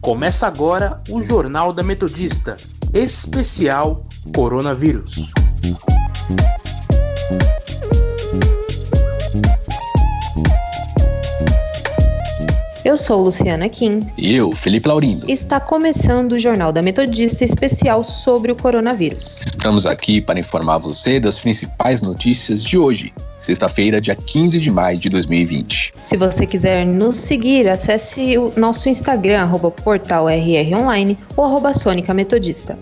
Começa agora o Jornal da Metodista, especial Coronavírus. Eu sou Luciana Kim. E eu, Felipe Laurindo. Está começando o Jornal da Metodista especial sobre o coronavírus. Estamos aqui para informar você das principais notícias de hoje, sexta-feira, dia 15 de maio de 2020. Se você quiser nos seguir, acesse o nosso Instagram, @portalrronline ou @sonicametodista.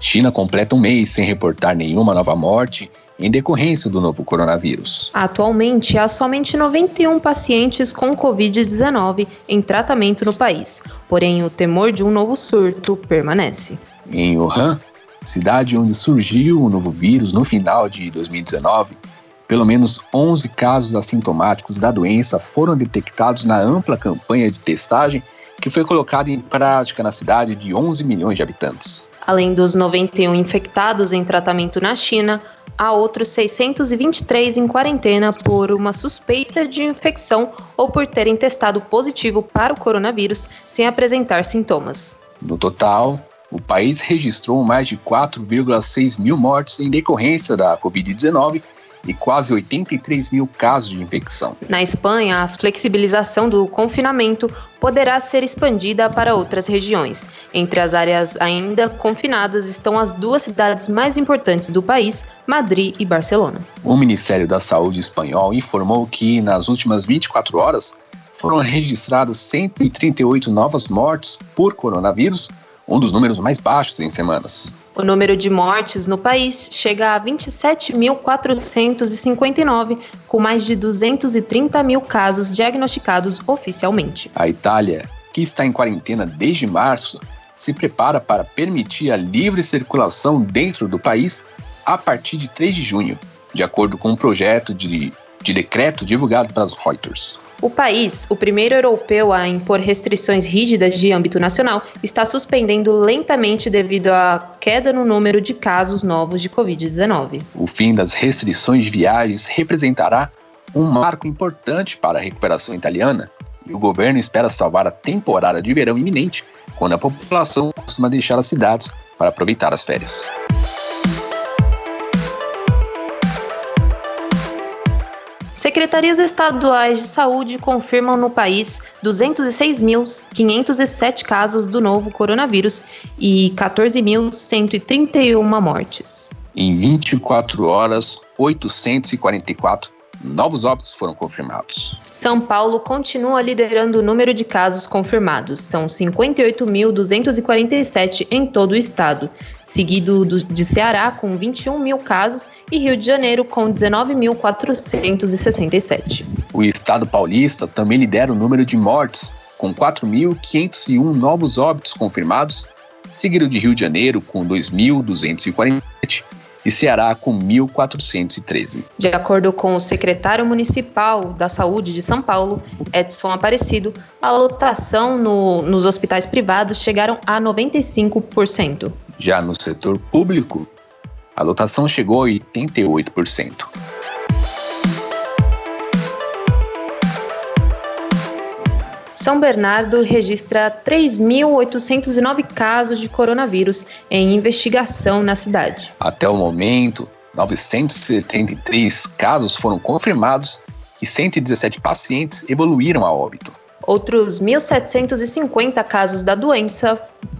China completa um mês sem reportar nenhuma nova morte em decorrência do novo coronavírus. Atualmente, há somente 91 pacientes com Covid-19 em tratamento no país, porém o temor de um novo surto permanece. Em Wuhan, cidade onde surgiu o novo vírus no final de 2019, pelo menos 11 casos assintomáticos da doença foram detectados na ampla campanha de testagem que foi colocada em prática na cidade de 11 milhões de habitantes. Além dos 91 infectados em tratamento na China, há outros 623 em quarentena por uma suspeita de infecção ou por terem testado positivo para o coronavírus sem apresentar sintomas. No total, o país registrou mais de 4,6 mil mortes em decorrência da Covid-19 e quase 83 mil casos de infecção. Na Espanha, a flexibilização do confinamento poderá ser expandida para outras regiões. Entre as áreas ainda confinadas estão as duas cidades mais importantes do país, Madrid e Barcelona. O Ministério da Saúde espanhol informou que, nas últimas 24 horas, foram registradas 138 novas mortes por coronavírus, um dos números mais baixos em semanas. O número de mortes no país chega a 27.459, com mais de 230 mil casos diagnosticados oficialmente. A Itália, que está em quarentena desde março, se prepara para permitir a livre circulação dentro do país a partir de 3 de junho, de acordo com um projeto de decreto divulgado pelas Reuters. O país, o primeiro europeu a impor restrições rígidas de âmbito nacional, está suspendendo lentamente devido à queda no número de casos novos de Covid-19. O fim das restrições de viagens representará um marco importante para a recuperação italiana e o governo espera salvar a temporada de verão iminente, quando a população costuma deixar as cidades para aproveitar as férias. Secretarias estaduais de saúde confirmam no país 206.507 casos do novo coronavírus e 14.131 mortes. Em 24 horas, 844 novos óbitos foram confirmados. São Paulo continua liderando o número de casos confirmados. São 58.247 em todo o estado, seguido de Ceará com 21 mil casos e Rio de Janeiro com 19.467. O estado paulista também lidera o número de mortes, com 4.501 novos óbitos confirmados, seguido de Rio de Janeiro com 2.247. e Ceará com 1.413. De acordo com o secretário municipal da Saúde de São Paulo, Edson Aparecido, a lotação nos hospitais privados chegaram a 95%. Já no setor público, a lotação chegou a 88%. São Bernardo registra 3.809 casos de coronavírus em investigação na cidade. Até o momento, 973 casos foram confirmados e 117 pacientes evoluíram a óbito. Outros 1.750 casos da doença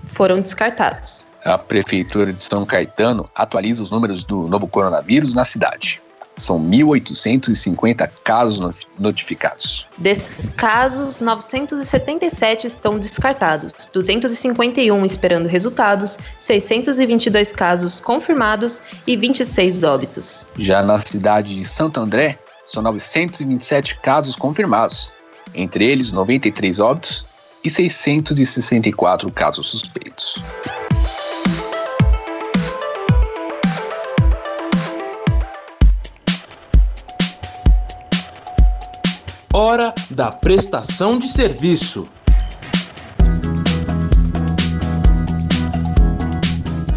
foram descartados. A Prefeitura de São Caetano atualiza os números do novo coronavírus na cidade. São 1.850 casos notificados. Desses casos, 977 estão descartados, 251 esperando resultados, 622 casos confirmados e 26 óbitos. Já na cidade de Santo André, são 927 casos confirmados, entre eles 93 óbitos e 664 casos suspeitos. Hora da prestação de serviço.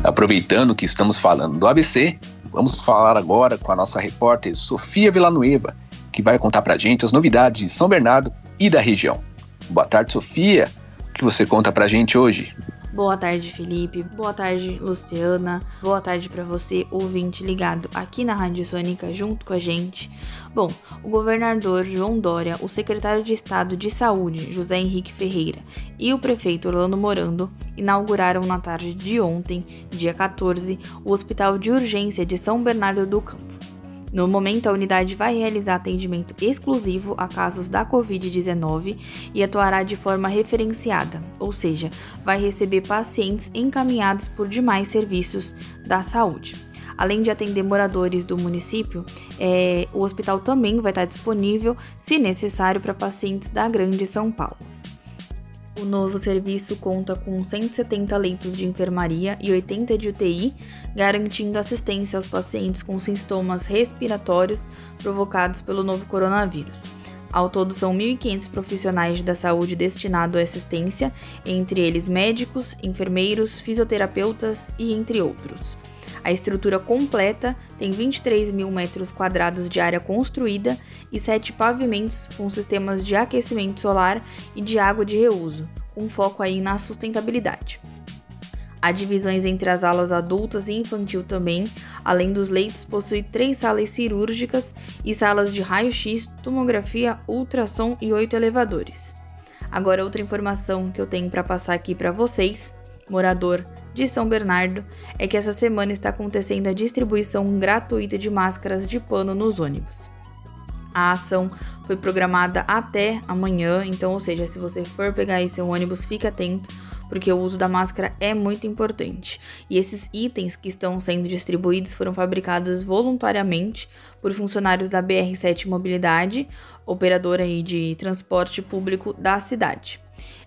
Aproveitando que estamos falando do ABC, vamos falar agora com a nossa repórter Sofia Villanueva, que vai contar pra gente as novidades de São Bernardo e da região. Boa tarde, Sofia. O que você conta pra gente hoje? Boa tarde, Felipe. Boa tarde, Luciana. Boa tarde para você, ouvinte ligado aqui na Rádio Sônica junto com a gente. Bom, o governador João Dória, o secretário de Estado de Saúde, José Henrique Ferreira, e o prefeito Orlando Morando inauguraram na tarde de ontem, dia 14, o Hospital de Urgência de São Bernardo do Campo. No momento, a unidade vai realizar atendimento exclusivo a casos da Covid-19 e atuará de forma referenciada, ou seja, vai receber pacientes encaminhados por demais serviços da saúde. Além de atender moradores do município, o hospital também vai estar disponível, se necessário, para pacientes da Grande São Paulo. O novo serviço conta com 170 leitos de enfermaria e 80 de UTI, garantindo assistência aos pacientes com sintomas respiratórios provocados pelo novo coronavírus. Ao todo, são 1.500 profissionais da saúde destinados à assistência, entre eles médicos, enfermeiros, fisioterapeutas e entre outros. A estrutura completa tem 23.000 metros quadrados de área construída e 7 pavimentos com sistemas de aquecimento solar e de água de reuso, com foco aí na sustentabilidade. Há divisões entre as alas adultas e infantil também, além dos leitos, possui 3 salas cirúrgicas e salas de raio-x, tomografia, ultrassom e 8 elevadores. Agora, outra informação que eu tenho para passar aqui para vocês, morador de São Bernardo, é que essa semana está acontecendo a distribuição gratuita de máscaras de pano nos ônibus. A ação foi programada até amanhã, então, ou seja, se você for pegar esse ônibus, fique atento, porque o uso da máscara é muito importante. E esses itens que estão sendo distribuídos foram fabricados voluntariamente por funcionários da BR7 Mobilidade, operadora aí de transporte público da cidade.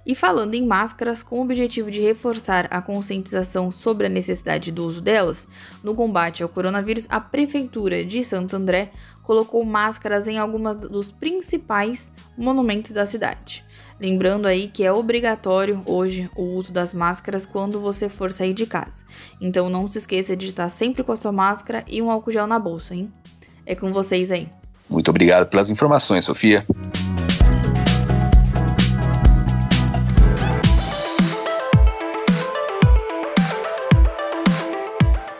E falando em máscaras, com o objetivo de reforçar a conscientização sobre a necessidade do uso delas, no combate ao coronavírus, a Prefeitura de Santo André colocou máscaras em algumas dos principais monumentos da cidade. Lembrando aí que é obrigatório hoje o uso das máscaras quando você for sair de casa. Então não se esqueça de estar sempre com a sua máscara e um álcool gel na bolsa, hein? É com vocês aí. Muito obrigado pelas informações, Sofia.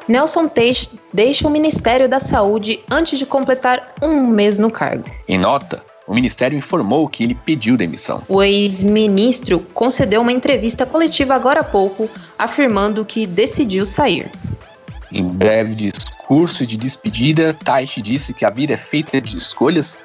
Nelson Teich deixa o Ministério da Saúde antes de completar um mês no cargo. Em nota, o Ministério informou que ele pediu demissão. O ex-ministro concedeu uma entrevista coletiva agora há pouco, afirmando que decidiu sair. Em breve discurso de despedida, Teich disse que a vida é feita de escolhas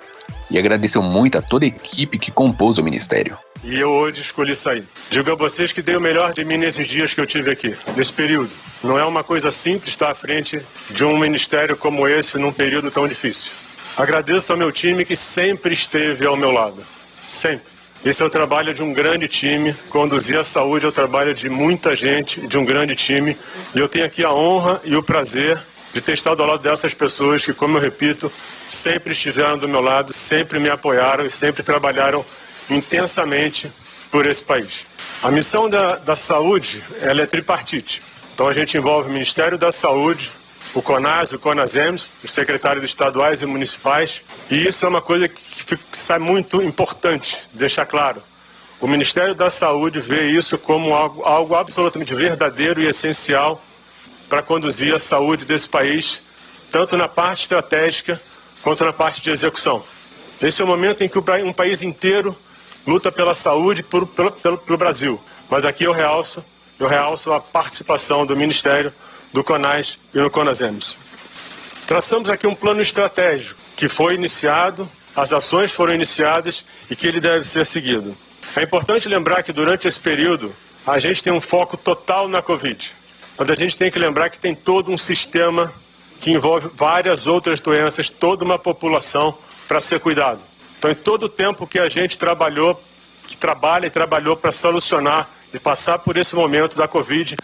e agradeceu muito a toda a equipe que compôs o Ministério. E eu hoje escolhi sair. Digo a vocês que dei o melhor de mim nesses dias que eu tive aqui, nesse período. Não é uma coisa simples estar à frente de um ministério como esse num período tão difícil. Agradeço ao meu time que sempre esteve ao meu lado. Sempre. Esse é o trabalho de um grande time. Conduzir a saúde é o trabalho de muita gente, de um grande time. E eu tenho aqui a honra e o prazer de ter estado ao lado dessas pessoas que, como eu repito, sempre estiveram do meu lado, sempre me apoiaram e sempre trabalharam intensamente por esse país. A missão da saúde, ela é tripartite. Então a gente envolve o Ministério da Saúde, o CONAS, o CONASEMS, os secretários estaduais e municipais. E isso é uma coisa que sai muito importante, deixar claro. O Ministério da Saúde vê isso como algo absolutamente verdadeiro e essencial para conduzir a saúde desse país, tanto na parte estratégica quanto na parte de execução. Esse é o momento em que um país inteiro luta pela saúde pelo Brasil. Mas aqui eu realço a participação do Ministério, do CONAS e do CONASEMS. Traçamos aqui um plano estratégico que foi iniciado, as ações foram iniciadas e que ele deve ser seguido. É importante lembrar que durante esse período a gente tem um foco total na Covid, mas a gente tem que lembrar que tem todo um sistema que envolve várias outras doenças, toda uma população para ser cuidado. Então, em todo o tempo que a gente trabalhou, que trabalha e trabalhou para solucionar e passar por esse momento da Covid,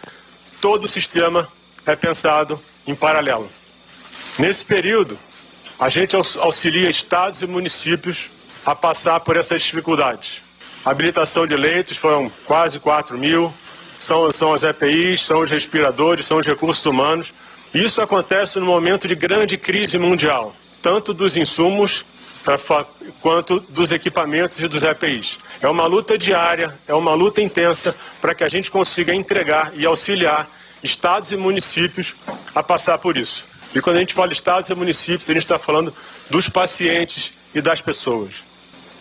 todo o sistema é pensado em paralelo. Nesse período, a gente auxilia estados e municípios a passar por essas dificuldades. A habilitação de leitos foram quase 4 mil, são as EPIs, são os respiradores, são os recursos humanos. Isso acontece no momento de grande crise mundial, tanto dos insumos quanto dos equipamentos e dos EPIs. É uma luta diária, é uma luta intensa para que a gente consiga entregar e auxiliar estados e municípios a passar por isso. E quando a gente fala estados e municípios, a gente está falando dos pacientes e das pessoas.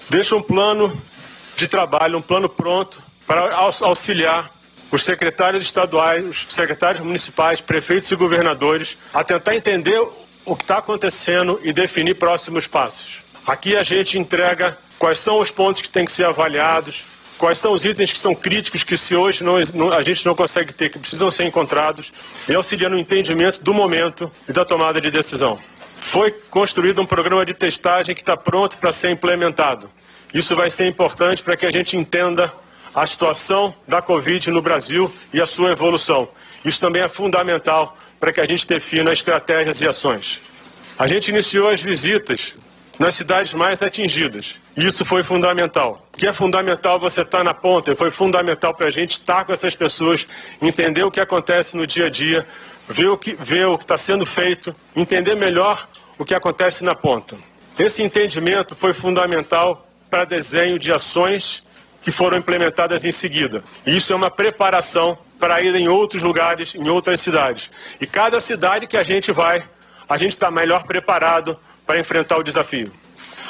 Deixa um plano de trabalho, um plano pronto para auxiliar os secretários estaduais, os secretários municipais, prefeitos e governadores a tentar entender o que está acontecendo e definir próximos passos. Aqui a gente entrega quais são os pontos que têm que ser avaliados, quais são os itens que são críticos, que se hoje a gente não consegue ter, que precisam ser encontrados, e auxiliar no entendimento do momento e da tomada de decisão. Foi construído um programa de testagem que está pronto para ser implementado. Isso vai ser importante para que a gente entenda a situação da Covid no Brasil e a sua evolução. Isso também é fundamental para que a gente defina estratégias e ações. A gente iniciou as visitas nas cidades mais atingidas. Isso foi fundamental. Que é fundamental você estar na ponta, foi fundamental para a gente estar com essas pessoas, entender o que acontece no dia a dia, ver o que está sendo feito, entender melhor o que acontece na ponta. Esse entendimento foi fundamental para desenho de ações que foram implementadas em seguida. E isso é uma preparação para ir em outros lugares, em outras cidades. E cada cidade que a gente vai, a gente está melhor preparado para enfrentar o desafio.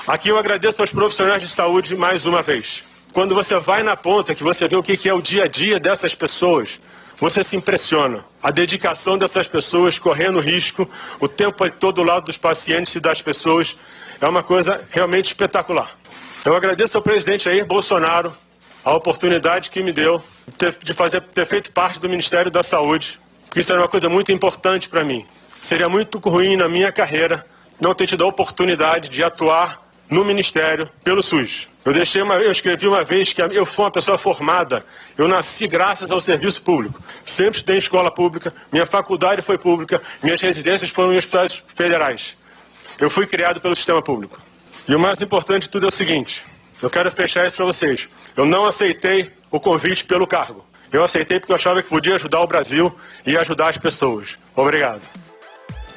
Aqui eu agradeço aos profissionais de saúde mais uma vez. Quando você vai na ponta, que você vê o que é o dia a dia dessas pessoas, você se impressiona. A dedicação dessas pessoas correndo risco, o tempo todo ao lado dos pacientes e das pessoas, é uma coisa realmente espetacular. Eu agradeço ao presidente Jair Bolsonaro a oportunidade que me deu de ter feito parte do Ministério da Saúde, porque isso era uma coisa muito importante para mim. Seria muito ruim na minha carreira não ter tido a oportunidade de atuar no Ministério pelo SUS. Eu escrevi uma vez que eu fui uma pessoa formada, eu nasci graças ao serviço público. Sempre estudei em escola pública, minha faculdade foi pública, minhas residências foram em hospitais federais. Eu fui criado pelo sistema público. E o mais importante de tudo é o seguinte, eu quero fechar isso para vocês. Eu não aceitei o convite pelo cargo. Eu aceitei porque eu achava que podia ajudar o Brasil e ajudar as pessoas. Obrigado.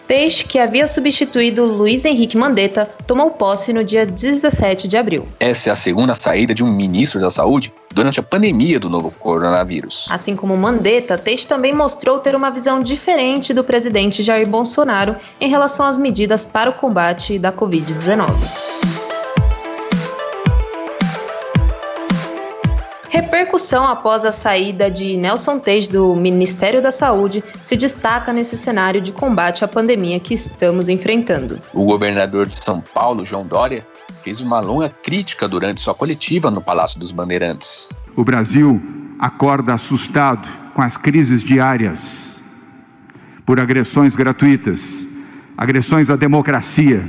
Teich, que havia substituído Luiz Henrique Mandetta, tomou posse no dia 17 de abril. Essa é a segunda saída de um ministro da Saúde durante a pandemia do novo coronavírus. Assim como Mandetta, Teich também mostrou ter uma visão diferente do presidente Jair Bolsonaro em relação às medidas para o combate da Covid-19. Repercussão após a saída de Nelson Teich do Ministério da Saúde se destaca nesse cenário de combate à pandemia que estamos enfrentando. O governador de São Paulo, João Dória, fez uma longa crítica durante sua coletiva no Palácio dos Bandeirantes. O Brasil acorda assustado com as crises diárias por agressões gratuitas, agressões à democracia,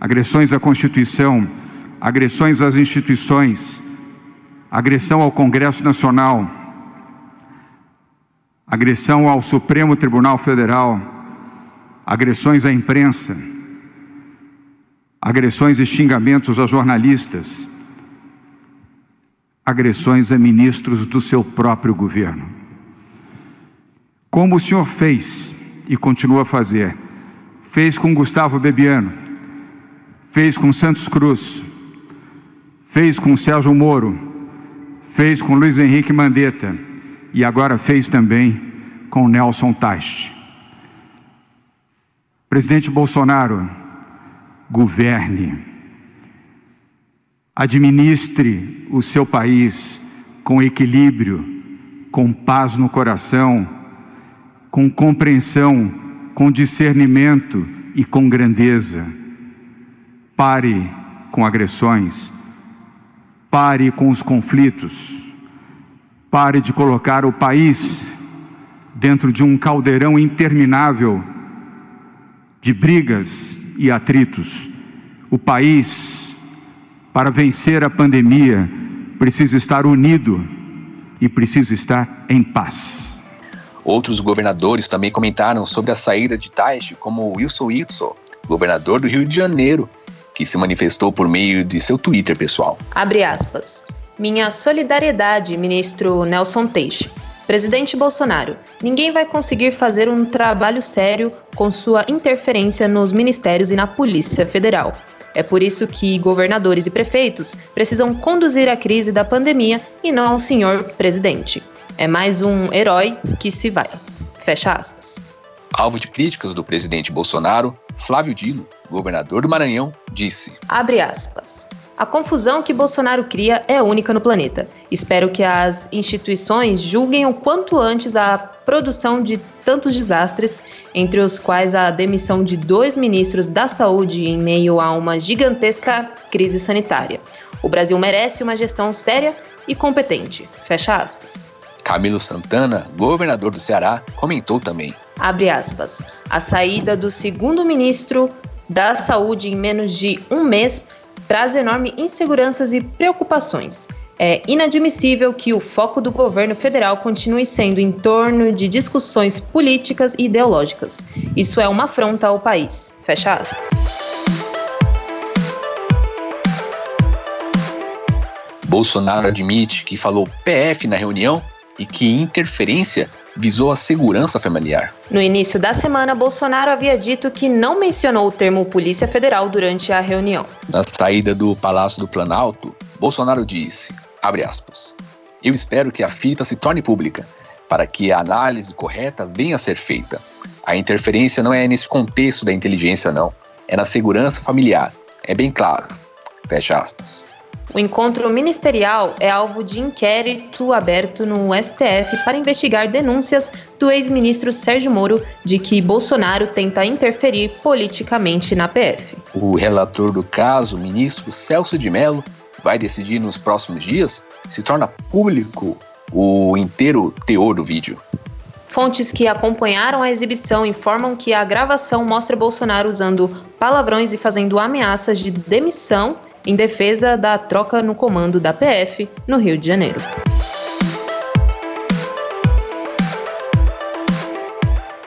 agressões à Constituição, agressões às instituições, agressão ao Congresso Nacional, agressão ao Supremo Tribunal Federal, agressões à imprensa, agressões e xingamentos a jornalistas, agressões a ministros do seu próprio governo. Como o senhor fez e continua a fazer, fez com Gustavo Bebiano, fez com Santos Cruz, fez com Sérgio Moro, fez com Luiz Henrique Mandetta e agora fez também com Nelson Teich. Presidente Bolsonaro, governe, administre o seu país com equilíbrio, com paz no coração, com compreensão, com discernimento e com grandeza. Pare com agressões. Pare com os conflitos, pare de colocar o país dentro de um caldeirão interminável de brigas e atritos. O país, para vencer a pandemia, precisa estar unido e precisa estar em paz. Outros governadores também comentaram sobre a saída de Teich, como Wilson Witzel, governador do Rio de Janeiro, que se manifestou por meio de seu Twitter pessoal. Abre aspas. Minha solidariedade, ministro Nelson Teich. Presidente Bolsonaro, ninguém vai conseguir fazer um trabalho sério com sua interferência nos ministérios e na Polícia Federal. É por isso que governadores e prefeitos precisam conduzir a crise da pandemia e não o senhor presidente. É mais um herói que se vai. Fecha aspas. Alvo de críticas do presidente Bolsonaro, Flávio Dino, governador do Maranhão, disse... Abre aspas. A confusão que Bolsonaro cria é única no planeta. Espero que as instituições julguem o quanto antes a produção de tantos desastres, entre os quais a demissão de 2 ministros da saúde em meio a uma gigantesca crise sanitária. O Brasil merece uma gestão séria e competente. Fecha aspas. Camilo Santana, governador do Ceará, comentou também. Abre aspas. A saída do 2º ministro da saúde em menos de 1 mês traz enormes inseguranças e preocupações. É inadmissível que o foco do governo federal continue sendo em torno de discussões políticas e ideológicas. Isso é uma afronta ao país. Fecha aspas. Bolsonaro admite que falou PF na reunião e que interferência visou a segurança familiar. No início da semana, Bolsonaro havia dito que não mencionou o termo Polícia Federal durante a reunião. Na saída do Palácio do Planalto, Bolsonaro disse, abre aspas, eu espero que a fita se torne pública, para que a análise correta venha a ser feita. A interferência não é nesse contexto da inteligência, não. É na segurança familiar. É bem claro. Fecha aspas. O encontro ministerial é alvo de inquérito aberto no STF para investigar denúncias do ex-ministro Sérgio Moro de que Bolsonaro tenta interferir politicamente na PF. O relator do caso, ministro Celso de Mello, vai decidir nos próximos dias se torna público o inteiro teor do vídeo. Fontes que acompanharam a exibição informam que a gravação mostra Bolsonaro usando palavrões e fazendo ameaças de demissão em defesa da troca no comando da PF no Rio de Janeiro.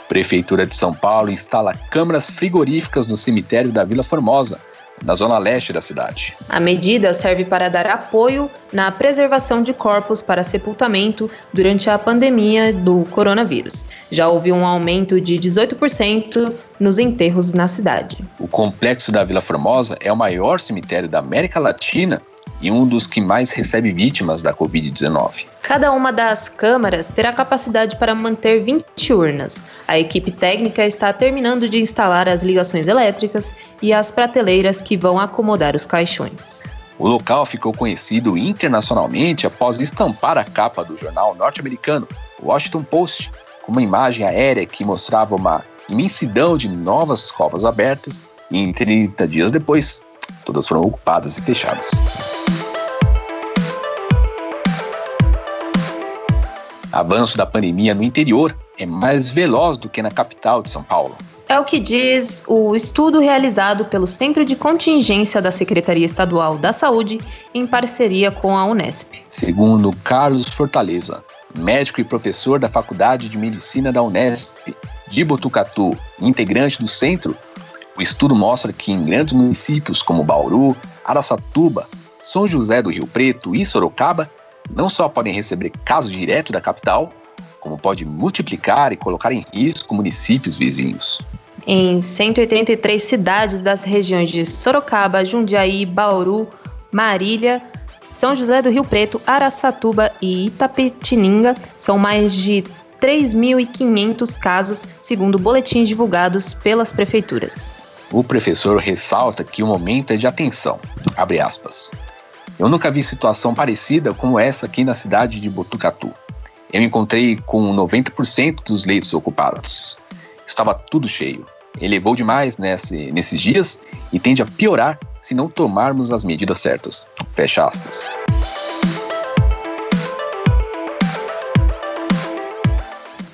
Prefeitura de São Paulo instala câmaras frigoríficas no cemitério da Vila Formosa, na zona leste da cidade. A medida serve para dar apoio na preservação de corpos para sepultamento durante a pandemia do coronavírus. Já houve um aumento de 18% nos enterros na cidade. O complexo da Vila Formosa é o maior cemitério da América Latina e um dos que mais recebe vítimas da Covid-19. Cada uma das câmaras terá capacidade para manter 20 urnas. A equipe técnica está terminando de instalar as ligações elétricas e as prateleiras que vão acomodar os caixões. O local ficou conhecido internacionalmente após estampar a capa do jornal norte-americano Washington Post, com uma imagem aérea que mostrava uma imensidão de novas covas abertas e 30 dias depois, todas foram ocupadas e fechadas. Avanço da pandemia no interior é mais veloz do que na capital de São Paulo. É o que diz o estudo realizado pelo Centro de Contingência da Secretaria Estadual da Saúde em parceria com a Unesp. Segundo Carlos Fortaleza, médico e professor da Faculdade de Medicina da Unesp de Botucatu, integrante do centro, o estudo mostra que em grandes municípios como Bauru, Araçatuba, São José do Rio Preto e Sorocaba, não só podem receber casos direto da capital, como pode multiplicar e colocar em risco municípios vizinhos. Em 183 cidades das regiões de Sorocaba, Jundiaí, Bauru, Marília, São José do Rio Preto, Araçatuba e Itapetininga, são mais de 3.500 casos, segundo boletins divulgados pelas prefeituras. O professor ressalta que o momento é de atenção, abre aspas. Eu nunca vi situação parecida como essa aqui na cidade de Botucatu. Eu me encontrei com 90% dos leitos ocupados. Estava tudo cheio. Elevou demais nesses dias e tende a piorar se não tomarmos as medidas certas. Fecha aspas.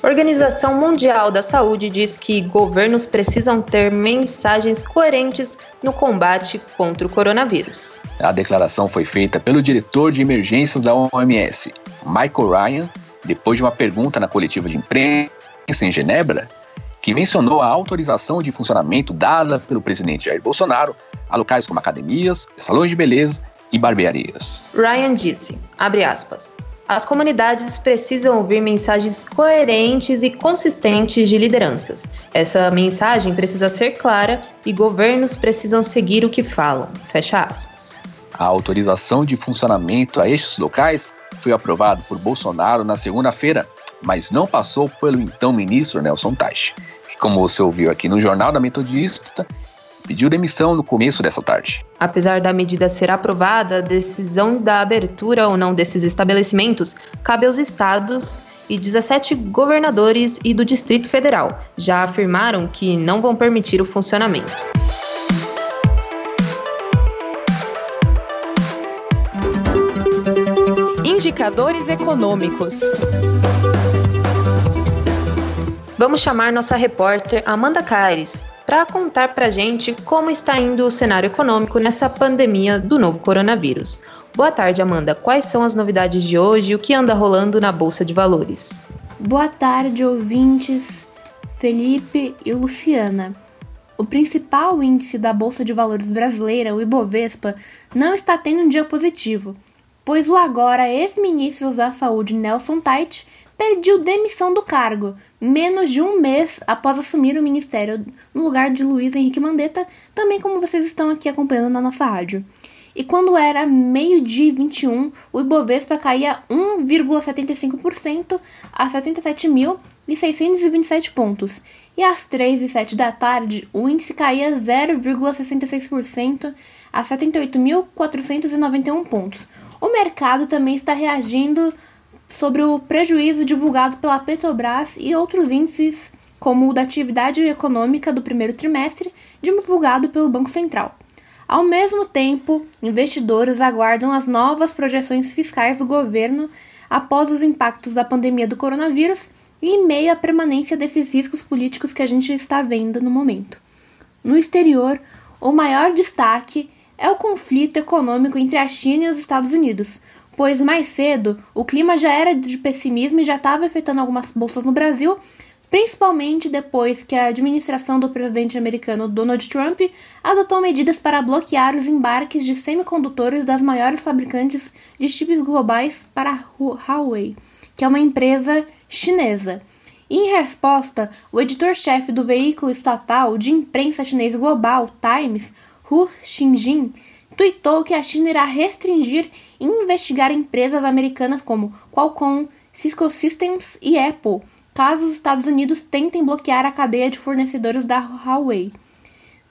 Organização Mundial da Saúde diz que governos precisam ter mensagens coerentes no combate contra o coronavírus. A declaração foi feita pelo diretor de emergências da OMS, Michael Ryan, depois de uma pergunta na coletiva de imprensa em Genebra, que mencionou a autorização de funcionamento dada pelo presidente Jair Bolsonaro a locais como academias, salões de beleza e barbearias. Ryan disse, abre aspas, as comunidades precisam ouvir mensagens coerentes e consistentes de lideranças. Essa mensagem precisa ser clara e governos precisam seguir o que falam. Fecha aspas. A autorização de funcionamento a estes locais foi aprovada por Bolsonaro na segunda-feira, mas não passou pelo então ministro Nelson Teich, que, como você ouviu aqui no Jornal da Metodista, pediu demissão no começo dessa tarde. Apesar da medida ser aprovada, a decisão da abertura ou não desses estabelecimentos cabe aos estados e 17 governadores e do Distrito Federal já afirmaram que não vão permitir o funcionamento. Indicadores econômicos. Vamos chamar nossa repórter Amanda Caires para contar para a gente como está indo o cenário econômico nessa pandemia do novo coronavírus. Boa tarde, Amanda. Quais são as novidades de hoje e o que anda rolando na Bolsa de Valores? Boa tarde, ouvintes Felipe e Luciana. O principal índice da Bolsa de Valores brasileira, o Ibovespa, não está tendo um dia positivo, pois o agora ex-ministro da Saúde, Nelson Teich, pediu demissão do cargo, menos de um mês após assumir o ministério no lugar de Luiz Henrique Mandetta, também como vocês estão aqui acompanhando na nossa rádio. E quando era meio-dia e 21, o Ibovespa caía 1,75% a 77.627 pontos. E às 3h07 da tarde, o índice caía 0,66% a 78.491 pontos. O mercado também está reagindo sobre o prejuízo divulgado pela Petrobras e outros índices, como o da atividade econômica do primeiro trimestre, divulgado pelo Banco Central. Ao mesmo tempo, investidores aguardam as novas projeções fiscais do governo após os impactos da pandemia do coronavírus e em meio à permanência desses riscos políticos que a gente está vendo no momento. No exterior, o maior destaque é o conflito econômico entre a China e os Estados Unidos, pois mais cedo o clima já era de pessimismo e já estava afetando algumas bolsas no Brasil, principalmente depois que a administração do presidente americano Donald Trump adotou medidas para bloquear os embarques de semicondutores das maiores fabricantes de chips globais para a Huawei, que é uma empresa chinesa. Em resposta, o editor-chefe do veículo estatal de imprensa chinês global, Times, Hu Xinjin, tuitou que a China irá restringir e investigar empresas americanas como Qualcomm, Cisco Systems e Apple, caso os Estados Unidos tentem bloquear a cadeia de fornecedores da Huawei.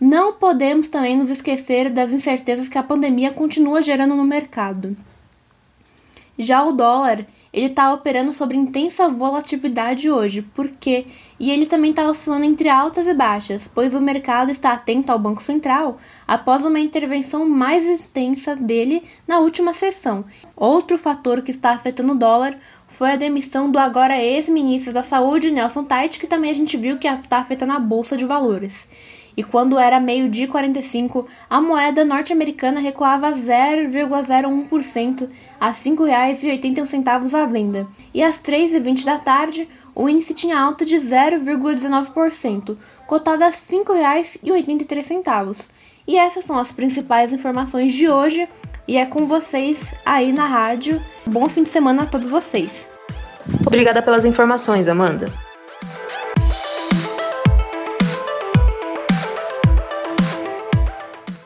Não podemos também nos esquecer das incertezas que a pandemia continua gerando no mercado. Já o dólar, ele está operando sobre intensa volatilidade hoje, e ele também está oscilando entre altas e baixas, pois o mercado está atento ao Banco Central após uma intervenção mais extensa dele na última sessão. Outro fator que está afetando o dólar foi a demissão do agora ex-ministro da Saúde, Nelson Teich, que também a gente viu que está afetando a Bolsa de Valores. E quando era meio-dia e 45, a moeda norte-americana recuava 0,01% a R$ 5,81 à venda. E às 3h20 da tarde, o índice tinha alta de 0,19%, cotada a R$ 5,83. E essas são as principais informações de hoje, e é com vocês aí na rádio. Bom fim de semana a todos vocês. Obrigada pelas informações, Amanda.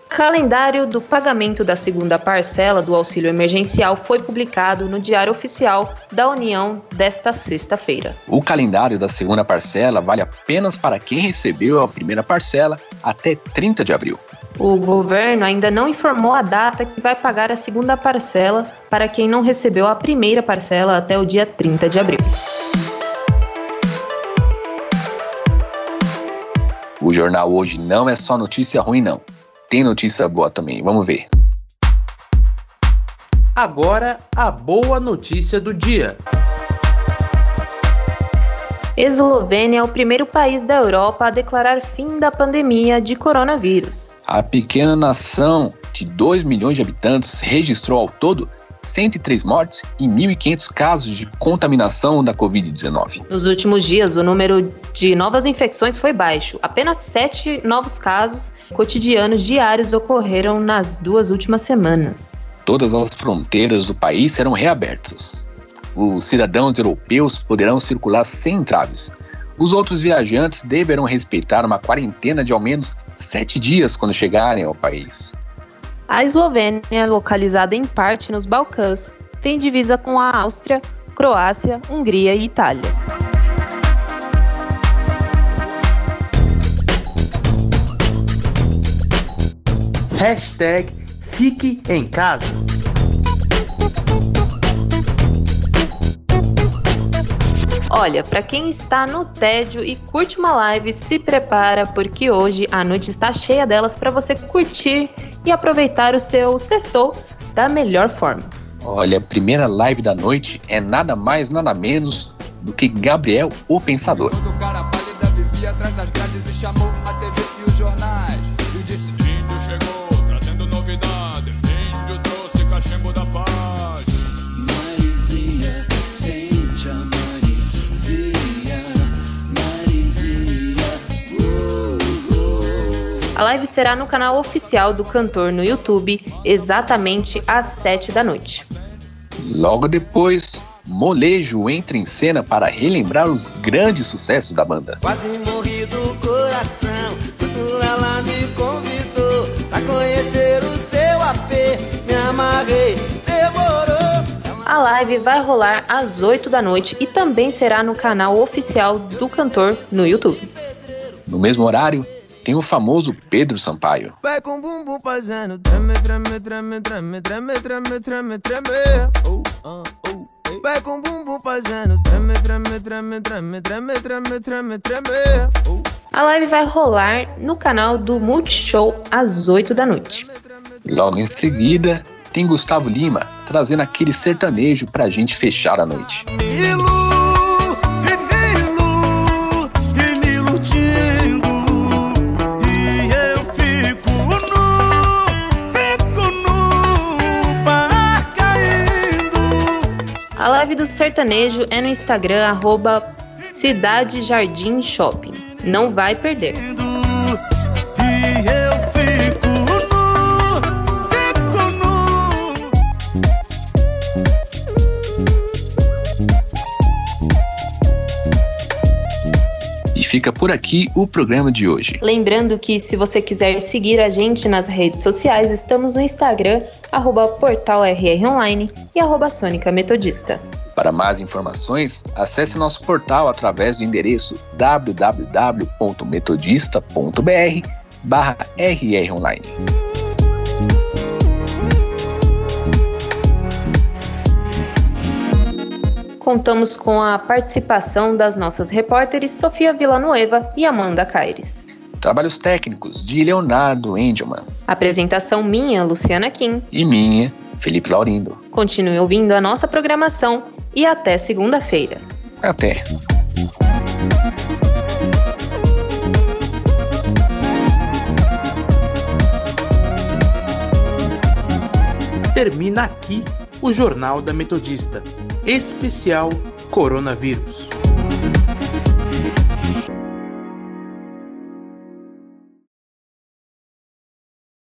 O calendário do pagamento da segunda parcela do auxílio emergencial foi publicado no Diário Oficial da União desta sexta-feira. O calendário da segunda parcela vale apenas para quem recebeu a primeira parcela até 30 de abril. O governo ainda não informou a data que vai pagar a segunda parcela para quem não recebeu a primeira parcela até o dia 30 de abril. O jornal hoje não é só notícia ruim, não. Tem notícia boa também, vamos ver. Agora, a boa notícia do dia. Eslovênia é o primeiro país da Europa a declarar fim da pandemia de coronavírus. A pequena nação de 2 milhões de habitantes registrou ao todo 103 mortes e 1.500 casos de contaminação da Covid-19. Nos últimos dias, o número de novas infecções foi baixo. Apenas 7 novos casos cotidianos diários ocorreram nas duas últimas semanas. Todas as fronteiras do país serão reabertas. Os cidadãos europeus poderão circular sem entraves. Os outros viajantes deverão respeitar uma quarentena de ao menos 7 dias quando chegarem ao país. A Eslovênia, localizada em parte nos Balcãs, tem divisa com a Áustria, Croácia, Hungria e Itália. Hashtag Fique em Casa. Olha, para quem está no tédio e curte uma live, se prepara, porque hoje a noite está cheia delas para você curtir e aproveitar o seu sextou da melhor forma. Olha, a primeira live da noite é nada mais, nada menos do que Gabriel, o Pensador. Todo cara pálida vivia atrás das grades e chamou a TV e os jornais. E disse: Índio chegou, trazendo novidade. Índio trouxe cachimbo da paz. Marizinha, sente a Marizinha, Marizinha. A live será no canal oficial do cantor no YouTube, exatamente às 7 da noite. Logo depois, Molejo entra em cena para relembrar os grandes sucessos da banda. Quase morri do coração, quando ela me convidou a conhecer o seu apê, me amarrei, demorou. A live vai rolar às 8 da noite e também será no canal oficial do cantor no YouTube. No mesmo horário, tem o famoso Pedro Sampaio. Vai com bumbum fazendo treme, treme, treme, treme, treme, treme, treme, treme. Oh, oh, oh. Vai com bumbum fazendo treme, treme, treme, treme, treme, treme, treme, treme. Oh. A live vai rolar no canal do Multishow às 8 da noite. Logo em seguida, tem Gustavo Lima trazendo aquele sertanejo pra gente fechar a noite. A live do sertanejo é no Instagram, @cidadejardimshopping. Não vai perder. E fica por aqui o programa de hoje. Lembrando que, se você quiser seguir a gente nas redes sociais, estamos no Instagram, @portalrronline e @sonicametodista. Para mais informações, acesse nosso portal através do endereço www.metodista.br/rronline. Contamos com a participação das nossas repórteres Sofia Villanueva e Amanda Caires. Trabalhos técnicos de Leonardo Engelmann. Apresentação minha, Luciana Kim. E minha, Felipe Laurindo. Continue ouvindo a nossa programação e até segunda-feira. Até. Termina aqui o Jornal da Metodista. Especial Coronavírus.